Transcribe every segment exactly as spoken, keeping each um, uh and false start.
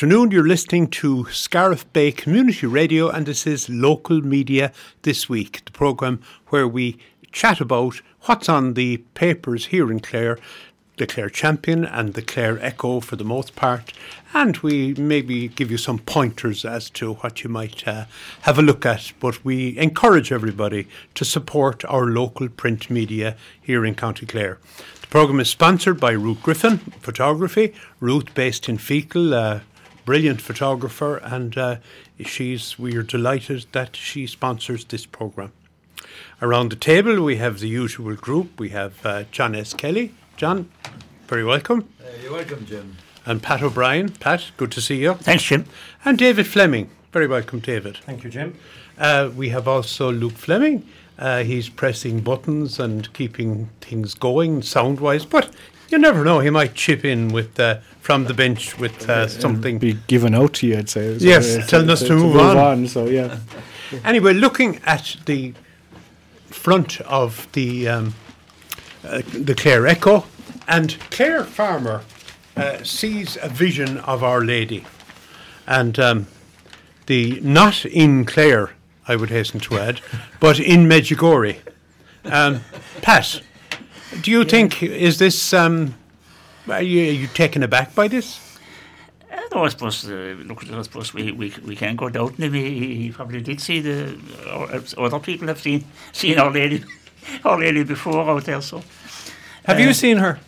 afternoon. You're listening to Scariff Bay Community Radio, and this is Local Media This Week, the programme where we chat about what's on the papers here in Clare, the Clare Champion and the Clare Echo for the most part, and we maybe give you some pointers as to what you might uh, have a look at. But we encourage everybody to support our local print media here in County Clare. The programme is sponsored by Ruth Griffin Photography. Ruth, based in Fecal, uh, brilliant photographer, and uh, she's we are delighted that she sponsors this programme. Around the table we have the usual group. We have uh, John S. Kelly. John, very welcome. Uh, you're welcome, Jim. And Pat O'Brien. Pat, good to see you. Thanks, Jim. And David Fleming. Very welcome, David. Thank you, Jim. Uh, we have also Luke Fleming. Uh, he's pressing buttons and keeping things going sound-wise, but you never know, he might chip in with uh, from the bench with uh, something. It'd be given out to you, I'd say. So yes, uh, telling us to, to move, move on. on. So yeah. Anyway, looking at the front of the... Um, Uh, the Clare Echo, and Clare Farmer uh, sees a vision of Our Lady, and um, the not in Clare, I would hasten to add, but in Medjugorje. Um, Pat, do you yeah. think is this? Um, are you, are you taken aback by this? Uh, no, I suppose. Uh, look, I suppose we we we can go down. Maybe he probably did see the, or other people have seen seen Our Lady. Already before out there, so. Have uh, you seen her?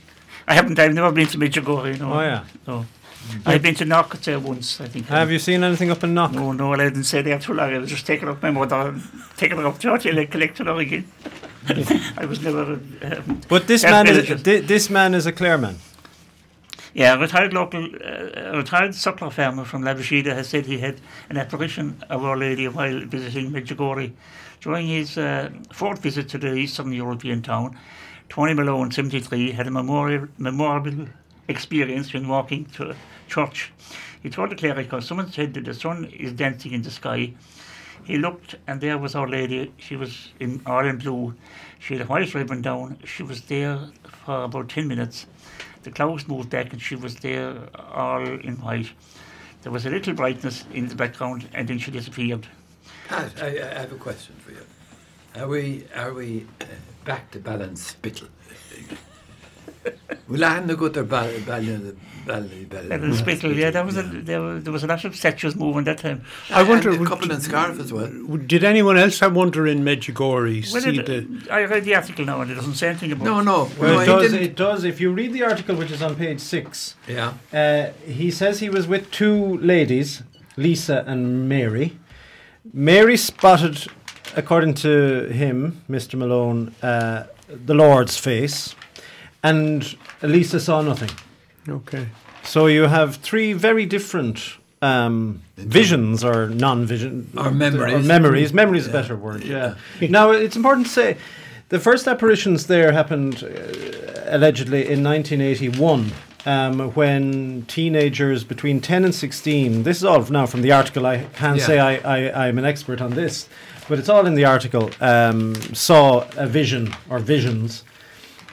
I haven't. I've never been to Medjugorje. No. Oh yeah. No. Mm-hmm. I've been to Knock there once, I think. Have I, you seen anything up in Knock? No, no. I didn't stay there too long. I was just taking up my mother, taking her up church, and collecting her again. I was never. Um, but this man religious. is th- this man is a Clare man. Yeah, a retired local, uh, a retired suckler farmer from Lavashida has said he had an apparition of Our Lady while visiting Medjugorje. During his uh, fourth visit to the Eastern European town, Tony Malone, seventy-three, had a memorable, memorable experience when walking to a church. He told the cleric, someone said that the sun is dancing in the sky. He looked, and there was Our Lady. She was in all in blue. She had a white ribbon down. She was there for about ten minutes. The clouds moved back, and she was there all in white. There was a little brightness in the background, and then she disappeared. Pat, I, I have a question for you. Are we are we uh, back to Ballinspittle? Well, I no go to Ballinspittle. Ballinspittle, yeah, there was yeah. a there, there was a lot of statues moving that time. I, I wonder, a couple in Scariff as well. Did anyone else, I wonder, in Medjugorje well, see it, the? I read the article now, and it doesn't say anything about. No, no, well, well, it, does, it does. If you read the article, which is on page six, yeah, uh, he says he was with two ladies, Lisa and Mary. Mary spotted, according to him, Mister Malone, uh, the Lord's face, and Elisa saw nothing. Okay. So you have three very different um, visions or non-vision. Or memories. Or memories. Memory is yeah. a better word, yeah. yeah. Now, it's important to say the first apparitions there happened, uh, allegedly, in nineteen eighty-one. Um, when teenagers between ten and sixteen, this is all now from the article, I can't yeah. say I, I, I'm an expert on this, but it's all in the article, um, saw a vision or visions.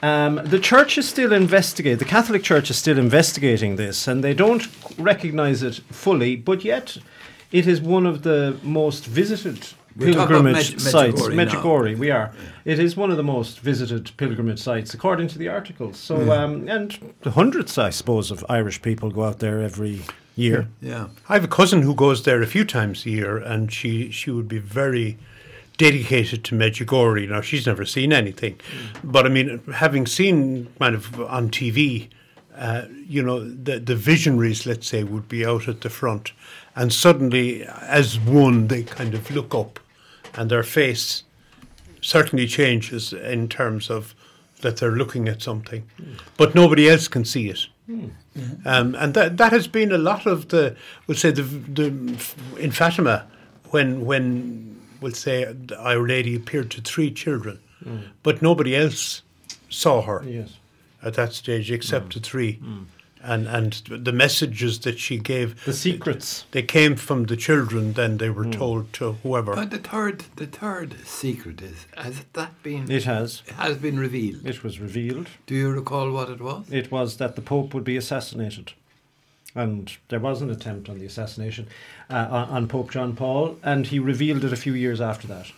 Um, the church is still investigating, the Catholic Church is still investigating this, and they don't recognise it fully, but yet it is one of the most visited We're pilgrimage Med- sites. Medjugorje, we are. Yeah. It is one of the most visited pilgrimage sites, according to the articles. So, yeah. um, and the hundreds, I suppose, of Irish people go out there every year. Yeah, I have a cousin who goes there a few times a year, and she, she would be very dedicated to Medjugorje. Now, she's never seen anything, mm. but I mean, having seen kind of on T V, uh, you know, the the visionaries, let's say, would be out at the front. And suddenly, as one, they kind of look up, and their face certainly changes in terms of that they're looking at something, mm. but nobody else can see it. Mm. Mm-hmm. Um, and that that has been a lot of the, we'll say, the, the in Fatima, when when we'll say Our Lady appeared to three children, mm. but nobody else saw her yes. at that stage except mm. the three. Mm. And and the messages that she gave, the secrets, they came from the children. Then they were mm. told to whoever. But the third, the third secret is has that been? It has. It has been revealed. It was revealed. Do you recall what it was? It was that the Pope would be assassinated. and there was an attempt on the assassination uh, on Pope John Paul, and he revealed it a few years after that.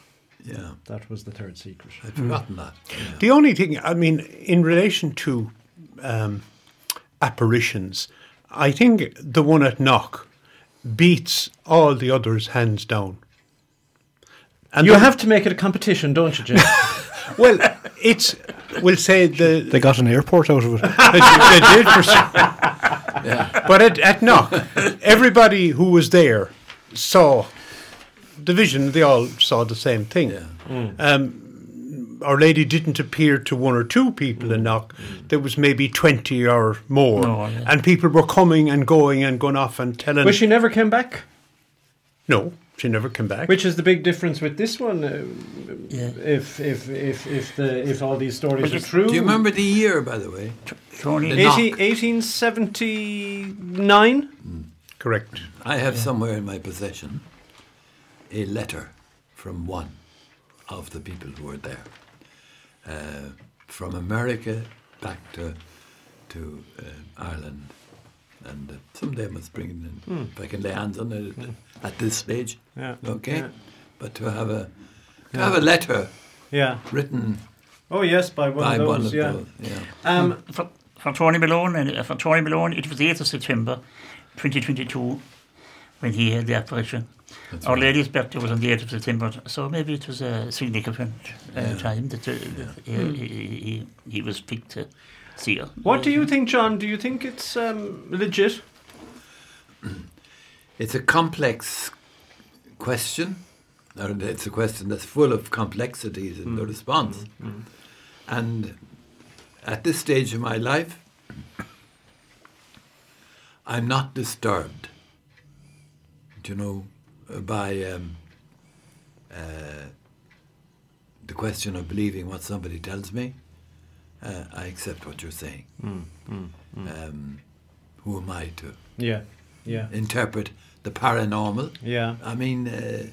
Yeah. That was the third secret. I'd forgotten mm. that. Yeah. The only thing, I mean, in relation to um, apparitions, I think the one at Knock beats all the others hands down. And you have to make it a competition, don't you, Jim? Well, it's, we'll say the... They got an airport out of it. They did, for sure. Yeah. But at, at Knock, everybody who was there saw... division, they all saw the same thing. Yeah. Mm. Um, Our Lady didn't appear to one or two people mm. in Knock. Mm. There was maybe twenty or more. No, yeah. And people were coming and going and going off and telling... But she never came back? No, she never came back. Which is the big difference with this one. Uh, yeah. If if if if, the, if all these stories but are true... Do you remember the year, by the way? eighteen seventy-nine? Mm. Correct. I have yeah. somewhere in my possession... a letter from one of the people who were there, uh, from America back to to uh, Ireland, and uh, someday I must bring it in mm. if I can lay hands on it mm. at this stage. Yeah. Okay, yeah. But to have a to yeah. have a letter, yeah, written. Oh yes, by one by of those. One of yeah. Those, yeah. Um, for, for Tony Malone, for Tony Malone, it was the eighth of September, twenty twenty two, when he had the apparition. That's Our right. Lady's birthday was on the eighth of September, so maybe it was a significant uh, yeah. time that uh, yeah. he, mm. he, he, he was picked to see her. What do you think, John? Do you think it's um, legit? It's a complex question. It's a question that's full of complexities in mm. the response. Mm. And at this stage of my life, I'm not disturbed. Do you know? By um, uh, the question of believing what somebody tells me, uh, I accept what you're saying. Mm, mm, mm. Um, who am I to yeah, yeah. interpret the paranormal? Yeah, I mean, uh,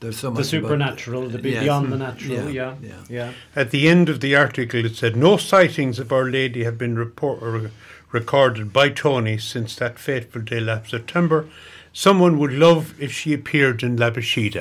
there's so much the supernatural, about, uh, the beyond yes, the natural. Yeah, yeah, yeah, yeah. At the end of the article, it said no sightings of Our Lady have been report- or recorded by Tony since that fateful day last September. Someone would love if she appeared in Lavashida.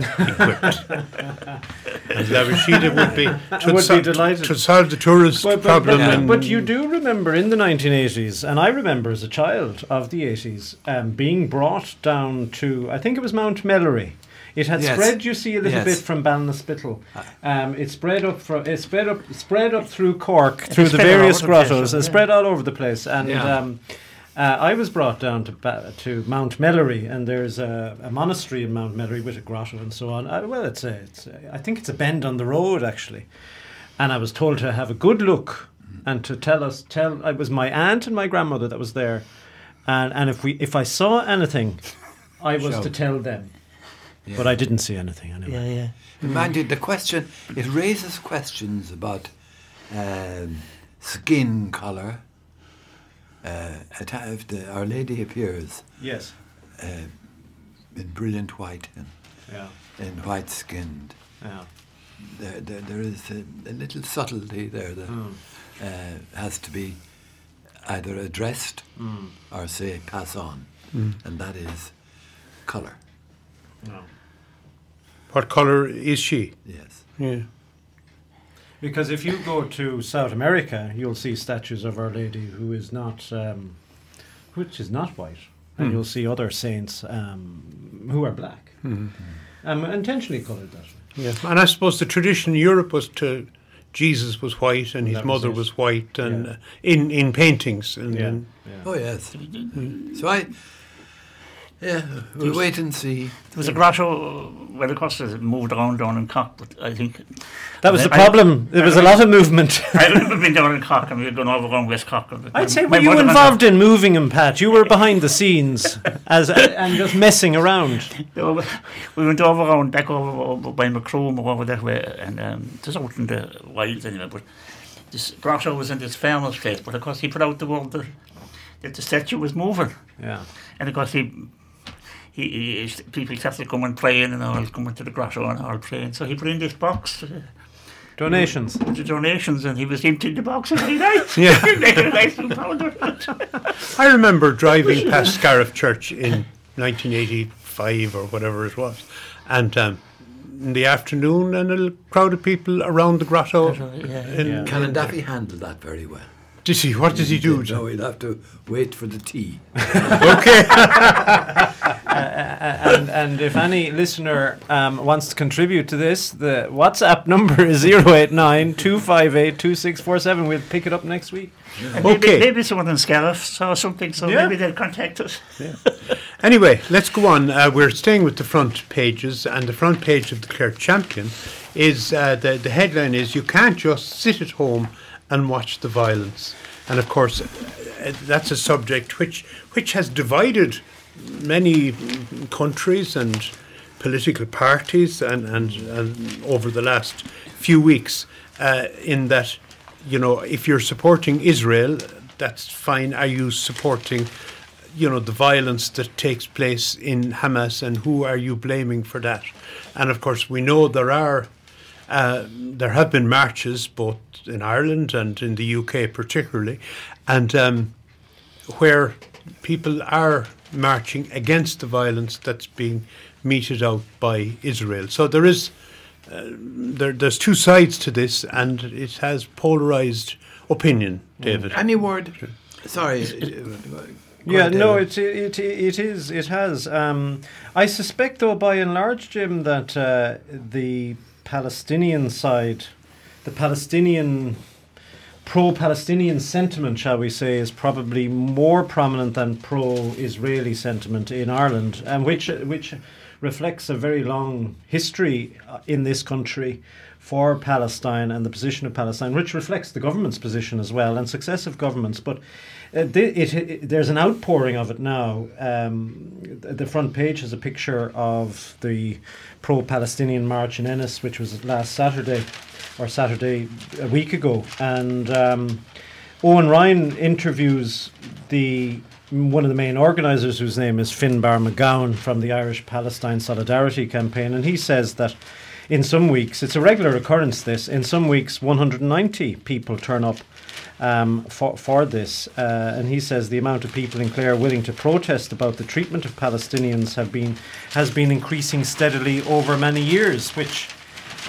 And Lavashida would be to, would so, be delighted. to solve the tourist but, but, problem. But, but you do remember in the nineteen eighties, and I remember as a child of the eighties, um, being brought down to, I think it was Mount Mellory. It had yes. spread, you see, a little yes. bit from Ballinspittle. Um, it spread up from, it spread up, spread up through Cork, it through the various grottos, and yeah. spread all over the place. And. Yeah. Um, Uh, I was brought down to ba- to Mount Mellory, and there's a, a monastery in Mount Mellory with a grotto and so on. I, well, it's a, it's a, I think it's a bend on the road, actually. And I was told to have a good look and to tell us, tell it was my aunt and my grandmother that was there. And, and if we if I saw anything, I was Show. to tell them. Yeah. But I didn't see anything anyway. Yeah, yeah. Mm. Mind the question, it raises questions about um, skin colour. Uh, at, if the, Our Lady appears, yes, uh, in brilliant white and, yeah. and white skinned. Yeah. There, there, there is a, a little subtlety there that mm. uh, has to be either addressed mm. or say pass on, mm. and that is colour. No. What colour is she? Yes. Yeah. Because if you go to South America, you'll see statues of Our Lady who is not, um, which is not white, and mm. you'll see other saints um, who are black, mm-hmm. um, intentionally coloured that way. Yeah, and I suppose the tradition in Europe was to Jesus was white and his that mother was, was white, and yeah. uh, in in paintings. And, yeah. and yeah. Oh yes, mm. so I. Yeah, we'll wait and see. There was a grotto, well, of course, it moved around down in Cork, but I think... That was the I, problem. There was I, a lot of movement. I remember being down in Cork, and we had gone all around West Cork. I'd my, say, were you involved in moving him, Pat? You were behind the scenes as and just messing around. No, we went over around, back over, over by Macroom, or over that way, and um, just out in the wilds anyway. But this grotto was in this farmer's place, but of course he put out the word that, that the statue was moving. Yeah. And of course he... He, he, people started coming playing and all coming to the grotto and all playing. So he put in this box, uh, Donations. The donations, and he was emptying the box every night. Yeah. I remember driving past Scariff Church in nineteen eighty-five or whatever it was, and um, in the afternoon, and a little crowd of people around the grotto. Yeah, yeah, yeah. Canon Daffy handled that very well. Did he? What did he, he do? No, he'd have to wait for the tea. Okay. Uh, and, and if any listener um, wants to contribute to this, the WhatsApp number is zero eight nine two five eight two six four seven. We'll pick it up next week. Yeah. Maybe, okay. Maybe someone in Scariff saw something, so yeah. Maybe they'll contact us. Yeah. Anyway, let's go on. Uh, we're staying with the front pages, and the front page of the Clare Champion is uh, the, the headline is "You Can't Just Sit at Home and Watch the Violence." And of course, uh, that's a subject which which has divided many countries and political parties and, and, and over the last few weeks, uh, in that, you know, if you're supporting Israel, that's fine. Are you supporting, you know, the violence that takes place in Hamas, and who are you blaming for that? And of course, we know there are uh, there have been marches both in Ireland and in the U K particularly, and um, where people are marching against the violence that's being meted out by Israel. So there is, uh, there, there's two sides to this, and it has polarised opinion. David, any word? Sorry. Yeah, David. no, it it it is. It has. Um, I suspect, though, by and large, Jim, that uh, the Palestinian side, the Palestinian. pro-Palestinian sentiment, shall we say, is probably more prominent than pro-Israeli sentiment in Ireland, and which which reflects a very long history in this country for Palestine and the position of Palestine, which reflects the government's position as well, and successive governments. But uh, th- it, it, there's an outpouring of it now. Um, the front page has a picture of the pro-Palestinian march in Ennis, which was last Saturday. or Saturday a week ago, and um, Owen Ryan interviews the one of the main organisers, whose name is Finbar McGowan, from the Irish Palestine Solidarity Campaign, and he says that in some weeks, it's a regular occurrence this, in some weeks one hundred ninety people turn up um, for, for this, uh, and he says the amount of people in Clare willing to protest about the treatment of Palestinians have been has been increasing steadily over many years, which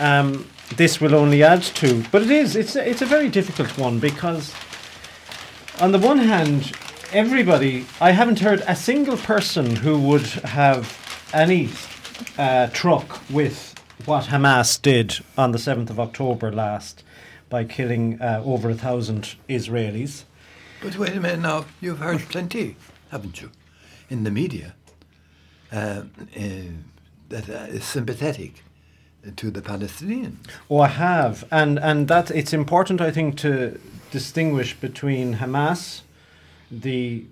um, this will only add to. But it is, it's a, it's a very difficult one, because on the one hand, everybody, I haven't heard a single person who would have any uh, truck with what Hamas did on the seventh of October last by killing uh, over a thousand Israelis. But wait a minute now, you've heard plenty, haven't you, in the media uh, uh, that is sympathetic to the Palestinians. Oh, I have, and and that it's important, I think, to distinguish between Hamas, the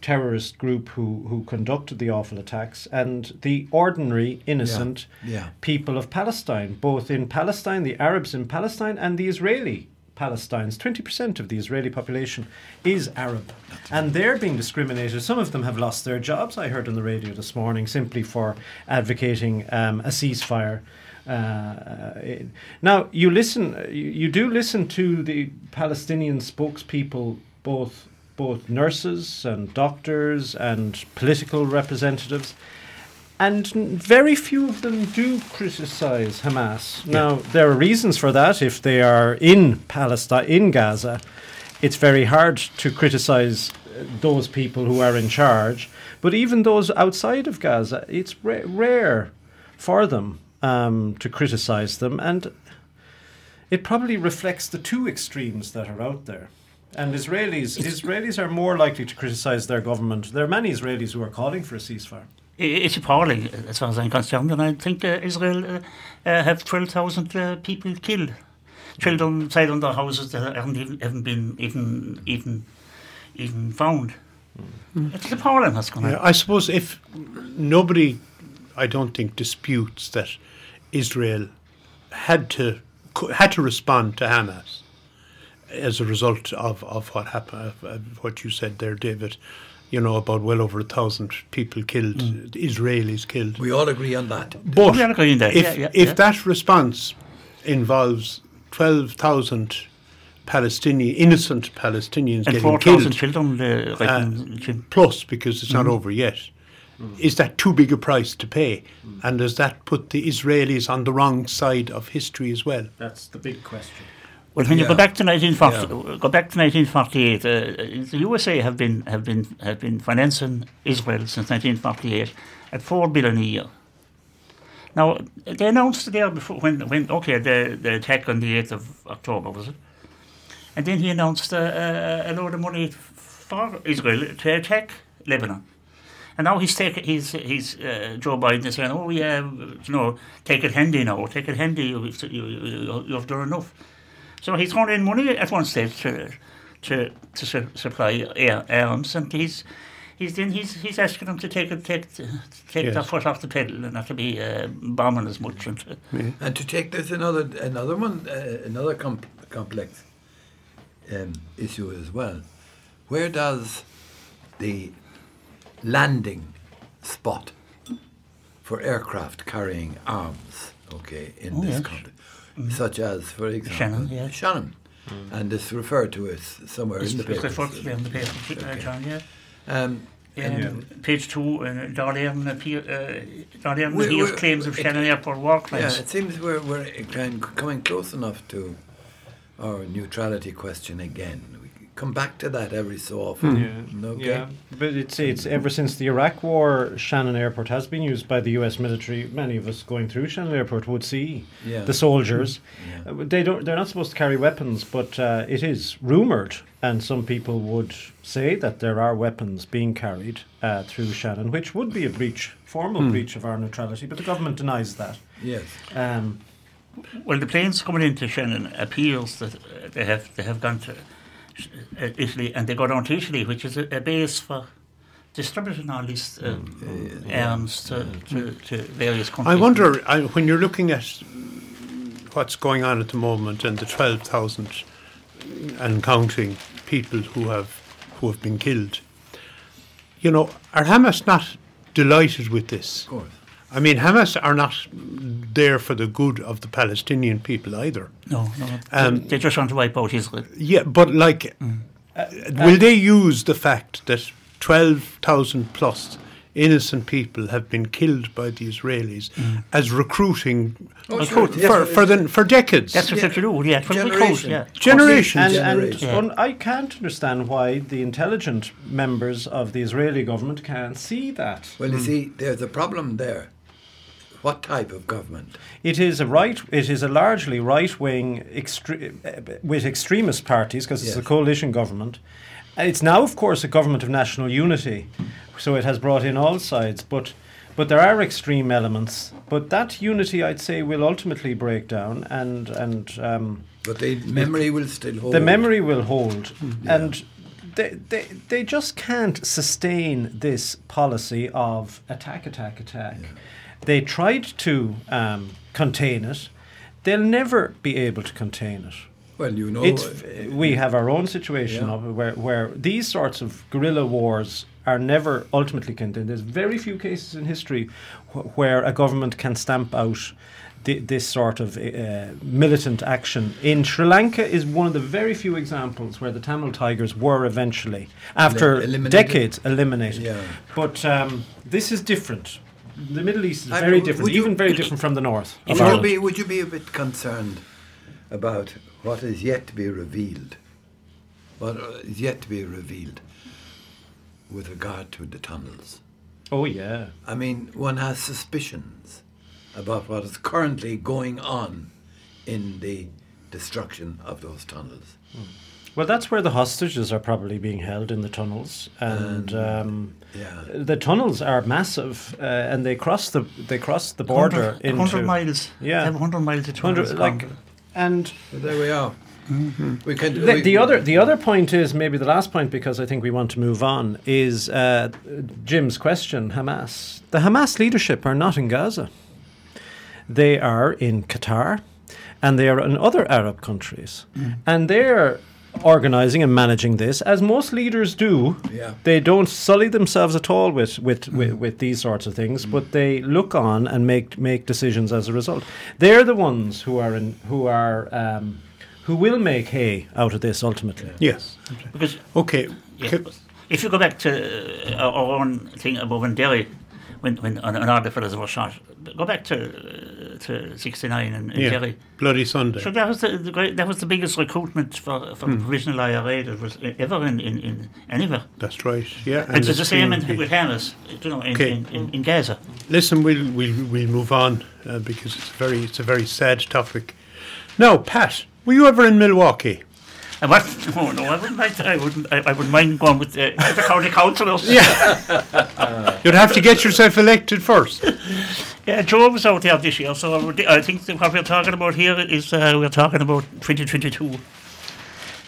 terrorist group who, who conducted the awful attacks, and the ordinary innocent yeah. Yeah. people of Palestine, both in Palestine, the Arabs in Palestine, and the Israeli Palestinians. twenty percent of the Israeli population is Arab, and they're being discriminated. Some of them have lost their jobs. I heard on the radio this morning, simply for advocating um, a ceasefire. Uh, now, you listen, you, you do listen to the Palestinian spokespeople, both both nurses and doctors and political representatives, and very few of them do criticise Hamas. Yeah. Now, there are reasons for that. If they are in Palestine, in Gaza, it's very hard to criticise those people who are in charge. But even those outside of Gaza, it's ra- rare for them. Um, to criticise them, and it probably reflects the two extremes that are out there. And Israelis, Israelis are more likely to criticise their government. There are many Israelis who are calling for a ceasefire. It's appalling, as far as I'm concerned, and I think uh, Israel uh, uh, have twelve thousand uh, people killed, children inside on their houses that haven't even, haven't been even even even found. Mm. It's appalling what's going on. Yeah, I suppose if nobody, I don't think, disputes that Israel had to had to respond to Hamas as a result of, of what happened, what you said there, David. You know, about well over a thousand people killed, mm. Israelis killed. We all agree on that. But we all agree on that. If, yeah, yeah, if yeah. that response involves twelve thousand Palestinian, innocent Palestinians and getting killed. And four thousand children. Uh, uh, plus, because it's mm. not over yet. Mm. Is that too big a price to pay? Mm. And does that put the Israelis on the wrong side of history as well? That's the big question. Well, when yeah. you go back to nineteen forty, yeah. go back to nineteen forty-eight. Uh, the U S A have been have been have been financing Israel since nineteen forty-eight at four billion a year. Now they announced there before when when okay the the attack on the eighth of October was it, and then he announced uh, a load of money for Israel to attack Lebanon. And now he's taking he's he's uh, Joe Biden is saying, oh yeah, you know, take it handy now, take it handy. You you, you you've done enough. So he's thrown in money at one stage to to, to su- supply air, arms, and he's he's then he's he's asking them to take a, take to take yes. their foot off the pedal and not to be uh, bombing as much. And to, yeah. and to take there's another another one uh, another com- complex um, issue as well. Where does the landing spot for aircraft carrying arms, okay, in oh, this yes. country? Such as, for example, Shannon. Yeah. Shannon. Mm. And it's referred to as somewhere it's in the paper. It's referred to in the paper, okay. John, yeah. Um, and yeah. Page two, uh, Darlene appears uh, claims of Shannon Airport war crimes. Yeah, it seems we're, we're coming close enough to our neutrality question again. We come back to that every so often. Mm. Yeah. Okay. yeah, but it's it's ever since the Iraq War, Shannon Airport has been used by the U S military. Many of us going through Shannon Airport would see yeah. the soldiers. Yeah. Uh, they don't. They're not supposed to carry weapons, but uh, it is rumored, and some people would say that there are weapons being carried uh, through Shannon, which would be a breach, formal mm. breach of our neutrality. But the government denies that. Yes. Um, well, the planes coming into Shannon appeals that uh, they have they have gone to Italy, and they go down to Italy, which is a, a base for distributing all these um, uh, yeah. arms to, to, to various countries. I wonder, I, when you're looking at what's going on at the moment and the twelve thousand and counting people who have who have been killed, you know, are Hamas not delighted with this? Of course. I mean, Hamas are not there for the good of the Palestinian people either. No, no. Um, they just want to wipe out Israel. Yeah, but like, mm. uh, will uh, they use the fact that twelve thousand plus innocent people have been killed by the Israelis mm. as recruiting oh, sure. for, yes, for, the, for decades? That's what yeah. they do, yeah. Generation. yeah. Generations. And, and yeah. un- I can't understand why the intelligent members of the Israeli government can't see that. Well, you mm. see, there's a problem there. What type of government? It is a right. It is a largely right-wing extre- with extremist parties because yes. it's a coalition government. It's now, of course, a government of national unity, so it has brought in all sides. But, but there are extreme elements. But that unity, I'd say, will ultimately break down, and and. Um, but the memory will still hold. The memory will hold, yeah. and. They, they they just can't sustain this policy of attack, attack, attack. Yeah. They tried to um, contain it. They'll never be able to contain it. Well, you know, it's, uh, we have our own situation yeah. of where where these sorts of guerrilla wars are never ultimately contained. There's very few cases in history wh- where a government can stamp out th- this sort of uh, militant action. In Sri Lanka is one of the very few examples where the Tamil Tigers were eventually, after eliminated. decades, eliminated. Yeah. But um, this is different. The Middle East is I very mean, different, even very different from the north. Would you, be, would you be a bit concerned about what is yet to be revealed? What is yet to be revealed with regard to the tunnels? Oh, yeah. I mean, one has suspicions about what is currently going on in the destruction of those tunnels. Mm. Well, that's where the hostages are probably being held, in the tunnels, and um, yeah. the tunnels are massive, uh, and they cross the they cross the border one hundred, into one hundred miles. Yeah, they have one hundred miles of tunnels. Like, and well, there we are. Mm-hmm. We can. The, we, the other the other point is maybe the last point, because I think we want to move on, is uh, Jim's question. Hamas, the Hamas leadership are not in Gaza. They are in Qatar, and they are in other Arab countries, mm. and they're organising and managing this, as most leaders do. Yeah. They don't sully themselves at all with with, mm. with, with these sorts of things, mm. but they look on and make make decisions as a result. They're the ones who are in, who are um, who will make hay out of this ultimately. Yes. Because okay. Yeah, if you go back to our own thing above in Derry, when when an order fellas were shot, go back to to sixty-nine and, and yeah, Derry. Bloody Sunday. So that was the, the great, that was the biggest recruitment for for mm. the provisional I R A that was ever in, in, in anywhere. That's right. Yeah, and it's the, the same in, with Hamas, you know, in, okay. in, in, in Gaza. Listen, we'll we'll we'll move on uh, because it's very it's a very sad topic. Now, Pat, were you ever in Milwaukee? I wasn't, oh no, I wouldn't like to, I wouldn't, I, I wouldn't mind going with the, the county councillors. Yeah. You'd have to get yourself elected first. Yeah, Joe was out there this year, so I, would, I think that what we're talking about here is uh, we're talking about twenty twenty-two.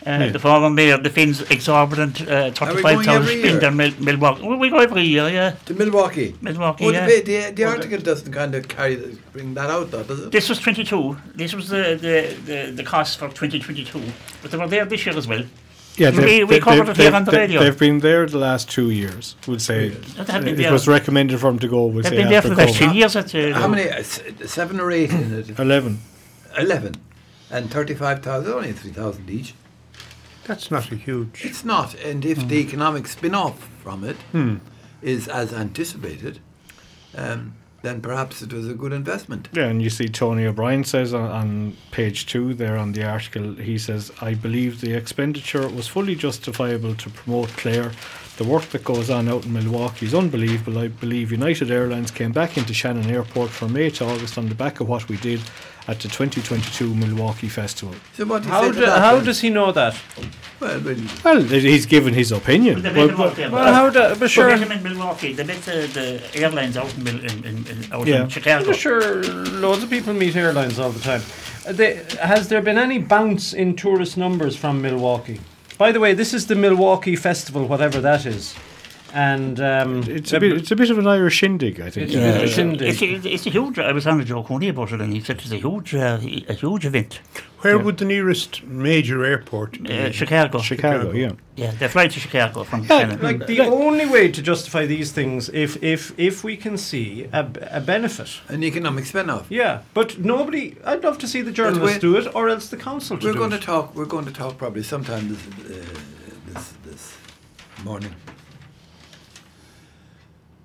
Uh, yeah. The former mayor defends exorbitant uh, thirty-five thousand spend on Mil- Milwaukee. Well, we go every year, yeah. To Milwaukee? Milwaukee, well, yeah. The, the, the article doesn't kind of carry the, bring that out, though, does it? This was twenty-two. This was the, the, the, the cost for twenty twenty-two. But they were there this year as well. Yeah, we, we covered it here on the radio. They've been there the last two years, we'll say. It was recommended for them to go. We'll they've been there for the last two years. At, uh, how many? Uh, seven or eight? In it? Eleven. Eleven. And thirty-five thousand, only three thousand each. That's not a huge... It's not. And if mm. the economic spin-off from it hmm. is as anticipated... Um, then perhaps it was a good investment. Yeah, and you see Tony O'Brien says on, on page two there on the article, he says, I believe the expenditure was fully justifiable to promote Clare. The work that goes on out in Milwaukee is unbelievable. I believe United Airlines came back into Shannon Airport from May to August on the back of what we did at the twenty twenty-two Milwaukee Festival. So what do you how do, that, how does he know that? Well, well, well he's given his opinion. Well, well, well, there, well how do, but sure. They met him in Milwaukee. They met uh, the airlines out in, in, in, out yeah. in Chicago. Well, sure, loads of people meet airlines all the time. Uh, they, has there been any bounce in tourist numbers from Milwaukee? By the way, this is the Milwaukee Festival, whatever that is. And um, it's, a bit, it's a bit of an Irish shindig, I think. It's, yeah. a, shindig. It's, a, it's a huge. I was on with Joe Coney about it, and he said it's a huge, uh, a huge event. Where yeah. would the nearest major airport be? Uh, Chicago. Chicago. Chicago, yeah, yeah. They fly to Chicago from. Yeah, like the yeah. only way to justify these things, if if if we can see a, a benefit, an economic spin-off. Yeah, but nobody. I'd love to see the journalists do it, or else the council. We're to going do it. to talk. We're going to talk probably sometime this uh, this this morning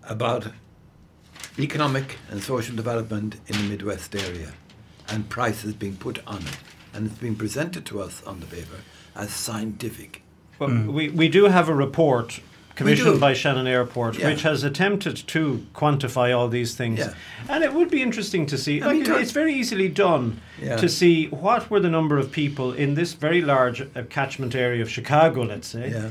about economic and social development in the Midwest area and prices being put on it. And it's been presented to us on the paper as scientific. Well, mm. we, we do have a report commissioned by Shannon Airport, yeah. which has attempted to quantify all these things. Yeah. And it would be interesting to see. I mean, it's very easily done yeah. to see what were the number of people in this very large uh, catchment area of Chicago, let's say, yeah.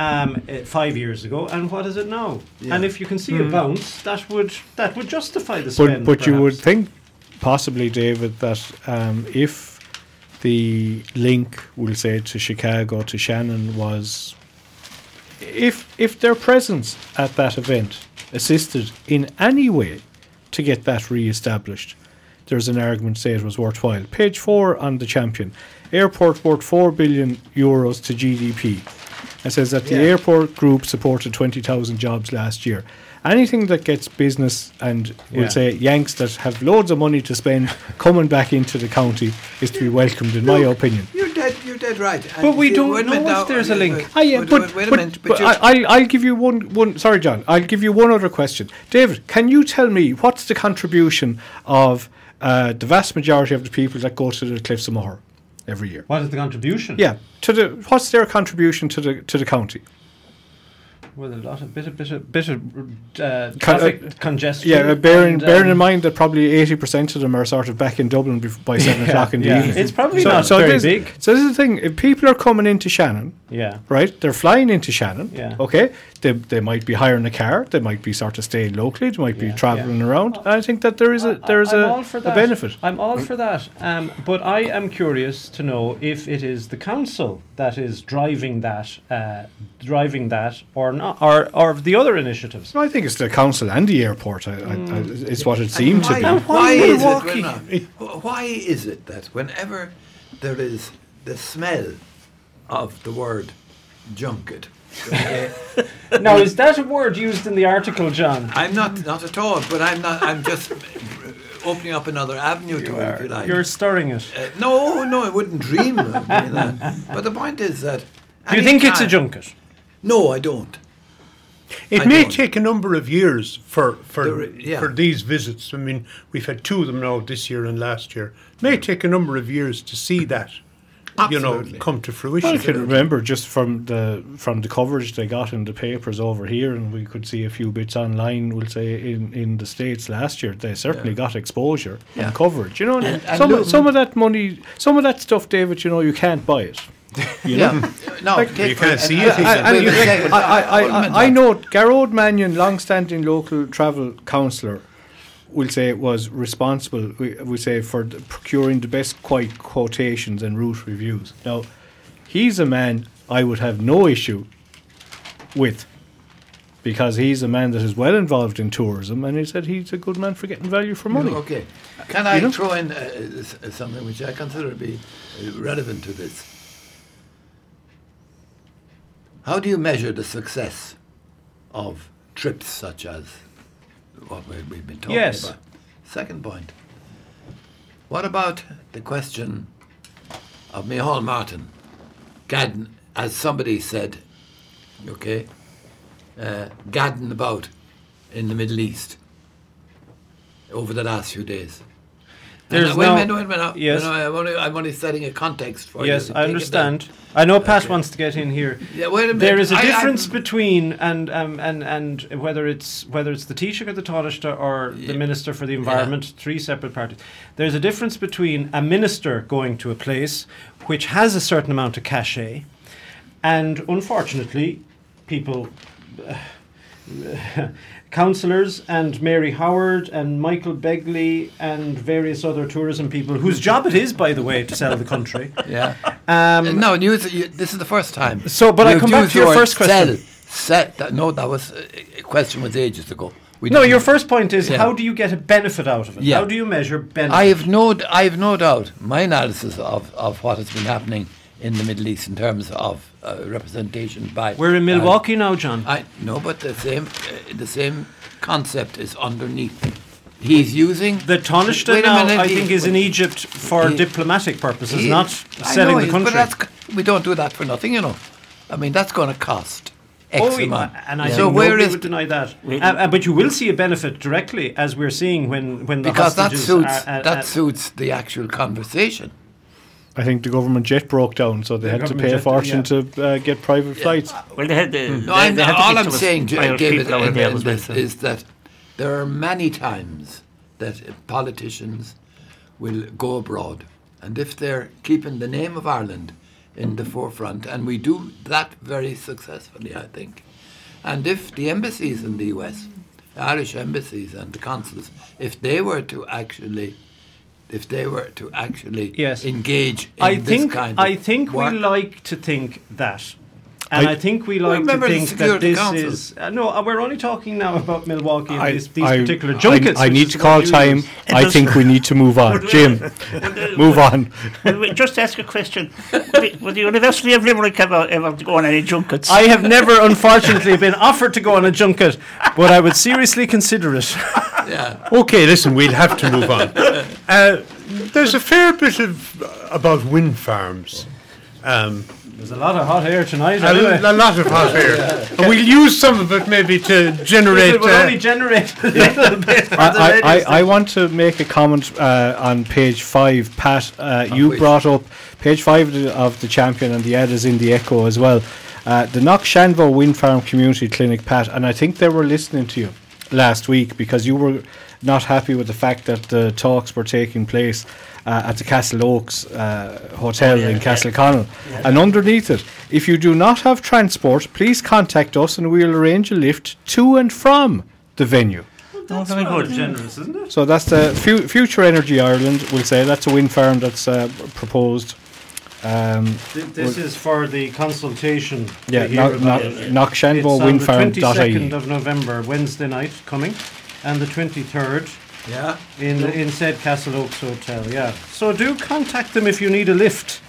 Um, uh, five years ago, and what is it now? Yeah. And if you can see mm-hmm. a bounce, that would that would justify the spend. But, but you would think, possibly, David, that um, if the link, we'll say, to Chicago, to Shannon, was if if their presence at that event assisted in any way to get that re-established, there's an argument to say it was worthwhile. Page four on the Champion. Airport worth four billion euros to G D P. It says that yeah. the airport group supported twenty thousand jobs last year. Anything that gets business and, yeah. we'll say, Yanks that have loads of money to spend coming back into the county is to be welcomed, in no, my opinion. You're dead, you're dead right. And but we don't know if there's a link. I, yeah, but, wait a but, minute, but, but I, I'll give you one, one... Sorry, John. I'll give you one other question. David, can you tell me what's the contribution of uh, the vast majority of the people that go to the Cliffs of Moher every year? What is the contribution? Yeah, to the what's their contribution to the to the county? Well, a lot of bit of bit of bit of uh, traffic Con- uh, congestion. Yeah, bearing and, um, bearing in mind that probably eighty percent of them are sort of back in Dublin bef- by seven yeah, o'clock in the yeah. evening. It's probably so, not so very big. So this is the thing: if people are coming into Shannon, yeah, right, they're flying into Shannon. Yeah. Okay, they they might be hiring a car, they might be sort of staying locally, they might yeah, be travelling yeah. around. Uh, I think that there is a there is a, a benefit. I'm all for that, um, but I am curious to know if it is the council that is driving that, uh, driving that, or not. Or, or the other initiatives? Well, I think it's the council and the airport. I, I, I, it's what it seemed why, to be. Why, why, is it, why is it that whenever there is the smell of the word junket? Okay, now, is that a word used in the article, John? I'm not, not at all. But I'm not. I'm just opening up another avenue you to are. It, if you like. You're stirring it. Uh, no, no, I wouldn't dream of doing that. But the point is that... Do you think it's a junket? No, I don't. It I may don't. Take a number of years for for, there, yeah. for these visits. I mean, we've had two of them now this year and last year. It may take a number of years to see that. Absolutely. You know, come to fruition. Well, I can remember just from the from the coverage they got in the papers over here, and we could see a few bits online, we'll say, in, in the States last year. They certainly yeah. got exposure yeah. and coverage. You know, and, and some, and some of that money, some of that stuff, David, you know, you can't buy it. You know? Yeah. No, like, you can't see it. I know Garrod Mannion, long-standing local travel councillor, we'll say it was responsible, we, we say, for the procuring the best quite quotations and route reviews. Now, he's a man I would have no issue with, because he's a man that is well involved in tourism, and he said he's a good man for getting value for money. Okay. Can I you know? throw in uh, something which I consider to be relevant to this? How do you measure the success of trips such as what we've been talking yes. about? Second point. What about the question of Micheál Martin? Gadding, as somebody said, okay, uh, gadding about in the Middle East over the last few days. There's wait a minute, wait a minute. Yes. I'm, only, I'm only setting a context for yes, you. Yes, I understand. I know Pat okay. wants to get in here. Yeah, wait a minute. There is a I, difference I, between and um and, and whether it's whether it's the Taoiseach or the Taoiseach or yeah. the Minister for the Environment, yeah. three separate parties. There's a difference between a minister going to a place which has a certain amount of cachet, and unfortunately, people. Uh, councillors and Mary Howard and Michael Begley and various other tourism people whose job it is, by the way, to sell the country. Yeah. Um, no, you, you, this is the first time. So, but you I come back to your first question. Sell, sell, that, no, that was a question was ages ago. We no, your first point is yeah. how do you get a benefit out of it? Yeah. How do you measure benefit? I have no, I have no doubt. My analysis of, of what has been happening in the Middle East in terms of uh, representation by... We're in Milwaukee uh, now, John. I No, but the same uh, the same concept is underneath. He's using... The Taoiseach now, minute, I he, think, is in Egypt for he, diplomatic purposes, he, not selling know, the country. But that's, we don't do that for nothing, you know. I mean, that's going to cost X oh, amount. Yeah, and I yeah. think so nobody would deny that. Really? Uh, uh, but you will see a benefit directly, as we're seeing when, when the because hostages... Because that, suits, are, uh, that uh, suits the actual conversation. I think the government jet broke down, so they the had to pay a fortune yeah. to uh, get private yeah. flights. Well, they had the. Mm. No, they, they had all I'm saying, David, is, is that there are many times that uh, politicians will go abroad, and if they're keeping the name of Ireland in the forefront, and we do that very successfully, I think, and if the embassies in the U S, the Irish embassies and the consuls, if they were to actually. If they were to actually yes. engage in I this think, kind of I think work. We like to think that. And I, I think we like well, to think that this Council. Is... Uh, no, uh, we're only talking now about Milwaukee I, and these, these I, particular junkets. I, I need to call time. I think we need to move on. Jim, move on. Just ask a question. Would the University of Limerick ever, ever go on any junkets? I have never, unfortunately, been offered to go on a junket, but I would seriously consider it. Yeah. Okay, listen, we'll have to move on. Uh, there's a fair bit of uh, about wind farms. Um There's a lot of hot air tonight. A, anyway. l- a lot of hot air. Yeah. And we'll use some of it maybe to generate... It will uh, only generate a little bit. I, I, I, I want to make a comment uh, on page five. Pat, uh, oh, you please. Brought up page five of the Champion, and the ad is in the Echo as well. Uh, the Knockshanvo Wind Farm Community Clinic, Pat, and I think they were listening to you last week because you were not happy with the fact that the talks were taking place Uh, at the Castle Oaks uh, Hotel oh, yeah, in Castle yeah. Connell. Yeah. And underneath it, if you do not have transport, please contact us and we'll arrange a lift to and from the venue. Well, that's very well, generous, isn't it? So that's the fu- Future Energy Ireland, we'll say. That's a wind farm that's uh, proposed. Um, Th- this is for the consultation. Yeah, Knockshanvo Wind Farm. It's on the twenty-second of November, Wednesday night coming, and the twenty-third. Yeah, in in said Castle Oaks Hotel. Yeah, so do contact them if you need a lift.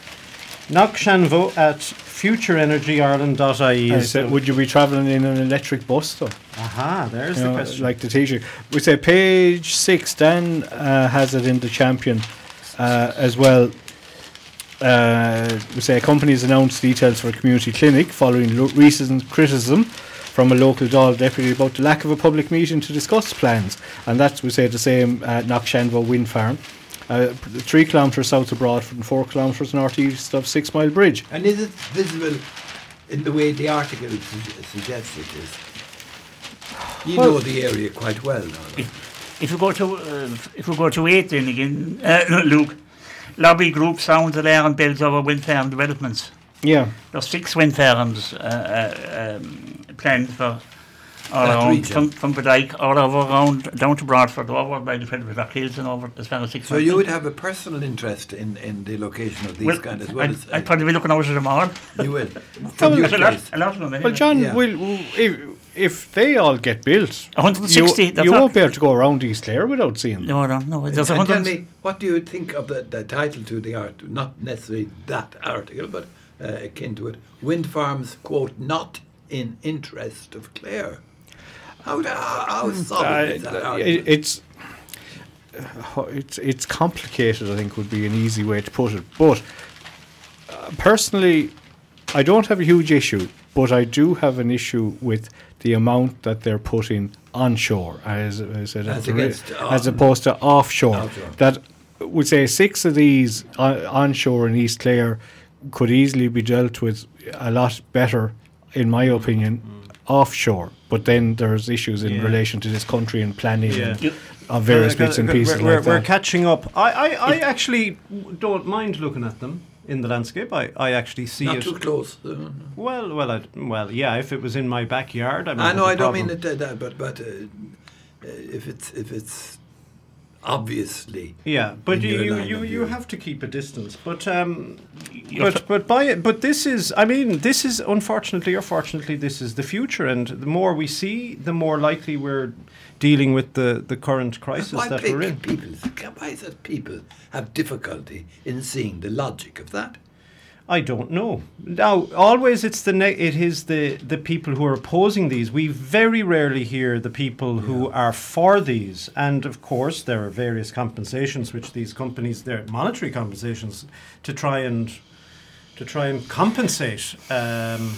Knockshanvo at future energy ireland dot I E. Said, would you be travelling in an electric bus though? Aha, there's you the know, question. Like the Taoiseach. We say page six, Dan uh, has it in the Champion uh, as well. Uh, we say a company has announced details for a community clinic following lo- recent criticism from a local Dáil deputy about the lack of a public meeting to discuss plans. And that's, we say, the same at Knockshanvo Wind Farm. Uh, three kilometres south of Broadford and four kilometres northeast of Six Mile Bridge. And is it visible in the way the article su- suggests it is? You well, know the area quite well now. If, if we go to uh, if we go to eight then again, uh, Luke, lobby group sounds alarm bells over wind farm developments. Yeah, there's six wind farms uh, uh, um, planned for all that around from, from Bodyke, all over around down to Broadford, over by the Federal Hills and over as far as Six. So you would have a personal interest in, in the location of these well, kind as well. I'd, as I'd probably be looking out at them all. You will. From your a, lot, a lot of them. Anyway. Well, John, yeah. will if, if they all get built, one hundred sixty. You, you won't be able to go around East Clare without seeing them. No, no, no. There's and tell me, what do you think of the, the title to the article? Not necessarily that article, but uh, akin to it. Wind farms, quote, not in interest of Clare. How, how solid uh, is that? It, it's, it's, it's complicated, I think, would be an easy way to put it. But uh, personally, I don't have a huge issue, but I do have an issue with the amount that they're putting onshore, as I said, as, against, uh, as opposed to offshore. offshore. That would say six of these on, onshore in East Clare could easily be dealt with a lot better, in my opinion, mm-hmm. offshore. But then there's issues in yeah. relation to this country and planning yeah. and on various yeah, bits and pieces. We're, like we're that. catching up. I, I, I actually don't mind looking at them in the landscape. I, I actually see Not it. Not too close. Well, well, I'd, well, yeah. If it was in my backyard, I. I know. I don't mean it that, uh, but but uh, if it's if it's obviously. Yeah, but you you, you, you have to keep a distance. But um, but but by it, but this is. I mean, this is unfortunately or fortunately, this is the future, and the more we see, the more likely we're dealing with the, the current crisis why that big we're in. People, why is it people have difficulty in seeing the logic of that? I don't know. Now, always it's the ne- it is the, the people who are opposing these. We very rarely hear the people yeah. who are for these. And, of course, there are various compensations which these companies, their monetary compensations, to try and to try and compensate um,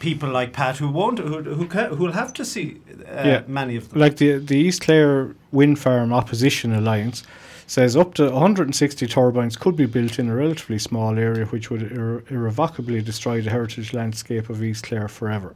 people like Pat who won't, who who can, who'll have to see uh, yeah. many of them. Like the the East Clare Wind Farm Opposition Alliance says up to one hundred sixty turbines could be built in a relatively small area which would ir- irrevocably destroy the heritage landscape of East Clare forever.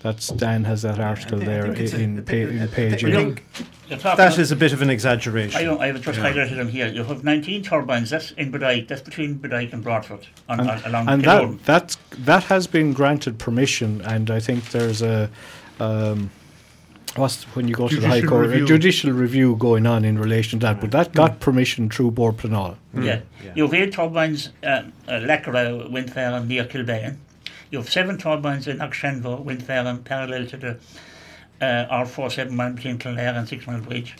That's Dan has that article there in page eight. That is a bit of an exaggeration. I don't, I've just yeah. highlighted them here. You have nineteen turbines, that's in Bodyke, that's between Bodyke and Broadford. On, and on, along and that, that's, that has been granted permission, and I think there's a... Um, What's when you go judicial to the High Court, review. A judicial review going on in relation to that, but that got mm. permission through Board Planal. Mm. Yeah. yeah, you have eight turbines um, at Lacra Wind Farm near Kilbane. You have seven turbines in Knockshanvo Wind Farm parallel to the uh, R forty-seven mile between Clare and Six Mile Bridge.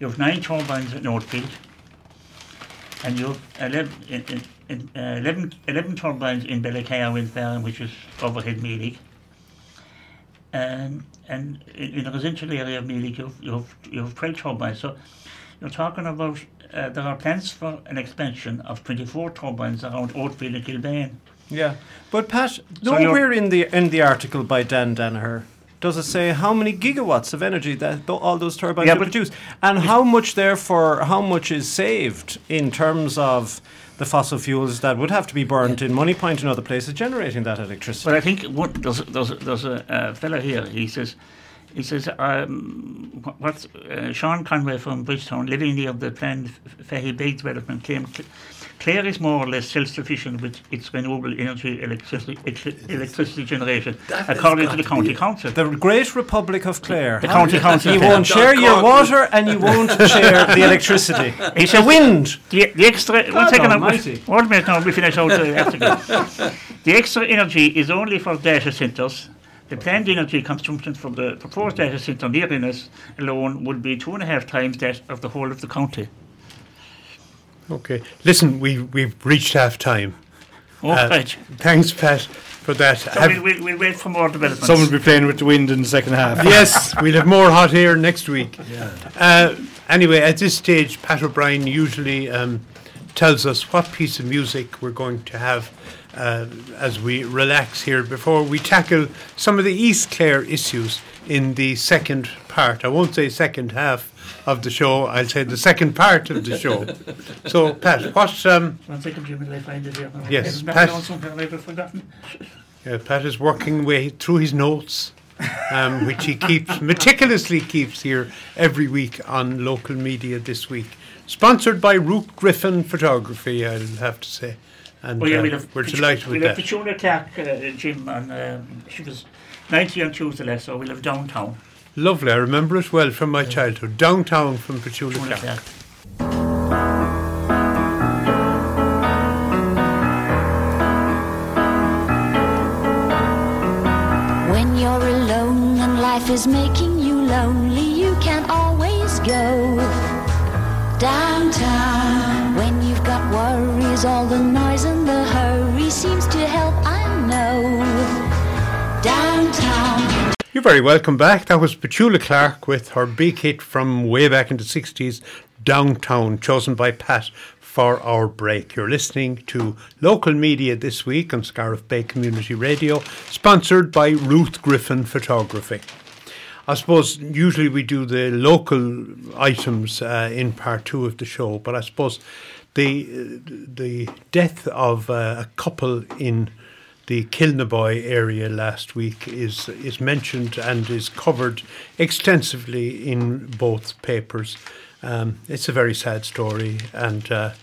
You have nine turbines at Northfield, and you have eleven, in, in, uh, eleven, eleven turbines in Bellacare Wind Farm, which is overhead Mealig. Um, and in, in the residential area of Mealig, you have, you have, you have twelve turbines. So you're talking about, uh, there are plans for an expansion of twenty-four turbines around Oatfield and Kilbane. Yeah, but Pat, so nowhere in the in the article by Dan Danaher does it say how many gigawatts of energy that th- all those turbines yeah, produce, and how much therefore, how much is saved in terms of the fossil fuels that would have to be burnt yeah. in Moneypoint and other places generating that electricity. But I think what, there's, there's, there's a uh, fellow here, he says, he says, um, what's, uh, Sean Conway from Bridgetown, living near the planned Fahy Bay development, claimed Clare is more or less self-sufficient with its renewable energy electricity, electri- electricity generation, according to the County Council. The Great Republic of Clare. The, the County Council. You won't share your water and you won't share the electricity. It's a wind. The, the extra... God one second. Almighty. One minute now, we finish out the article. The extra energy is only for data centres. The planned energy consumption from the proposed data centre near Ennis alone would be two and a half times that of the whole of the county. Okay. Listen, we, we've reached half time. Oh, uh, right. Thanks, Pat, for that. So we'll, we'll, we'll wait for more developments. Someone will be playing with the wind in the second half. Yes, we'll have more hot air next week. Yeah. Uh, anyway, at this stage, Pat O'Brien usually um, tells us what piece of music we're going to have uh, as we relax here before we tackle some of the East Clare issues in the second part. I won't say second half of the show, I'll say the second part of the show. So, Pat, what... Um, One second, you will find it here. Yes, Pat... Uh, Pat is working way through his notes, um, which he keeps, meticulously keeps here every week on local media this week. Sponsored by Ruth Griffin Photography, I'll have to say. And oh, yeah, uh, we'll we're Pichu- delighted with we'll that. We'll have Petula Clark, uh, Jim, and um, she was ninety on Tuesday last, so we'll have Downtown. Lovely, I remember it well from my childhood. Downtown from Petula Clark. When you're alone and life is making you lonely, you can always go downtown. When you've got worries, all the noise and the hurry seems to help, I know. Downtown. You're very welcome back. That was Petula Clark with her big hit from way back in the sixties, Downtown, chosen by Pat for our break. You're listening to Local Media this week on Scariff Bay Community Radio, sponsored by Ruth Griffin Photography. I suppose usually we do the local items uh, in part two of the show, but I suppose the, the death of uh, a couple in the Kilnaboy area last week is is mentioned and is covered extensively in both papers. Um, it's a very sad story, and uh,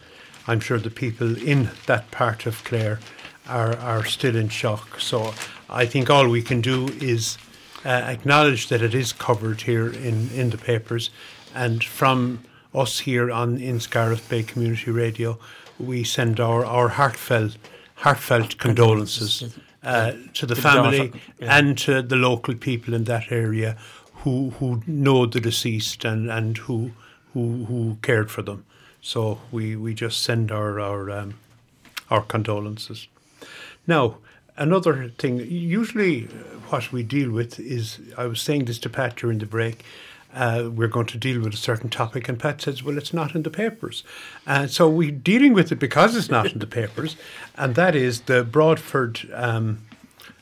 I'm sure the people in that part of Clare are, are still in shock. So I think all we can do is uh, acknowledge that it is covered here in, in the papers, and from us here on in Scariff Bay Community Radio, we send our, our heartfelt heartfelt condolences uh, to the family and to the local people in that area who who know the deceased and, and who, who who cared for them. So we, we just send our our, um, our condolences. Now, another thing, usually what we deal with is, I was saying this to Pat during the break, Uh, we're going to deal with a certain topic, and Pat says, well, it's not in the papers. And uh, so we're dealing with it because it's not in the papers, and that is the Broadford um,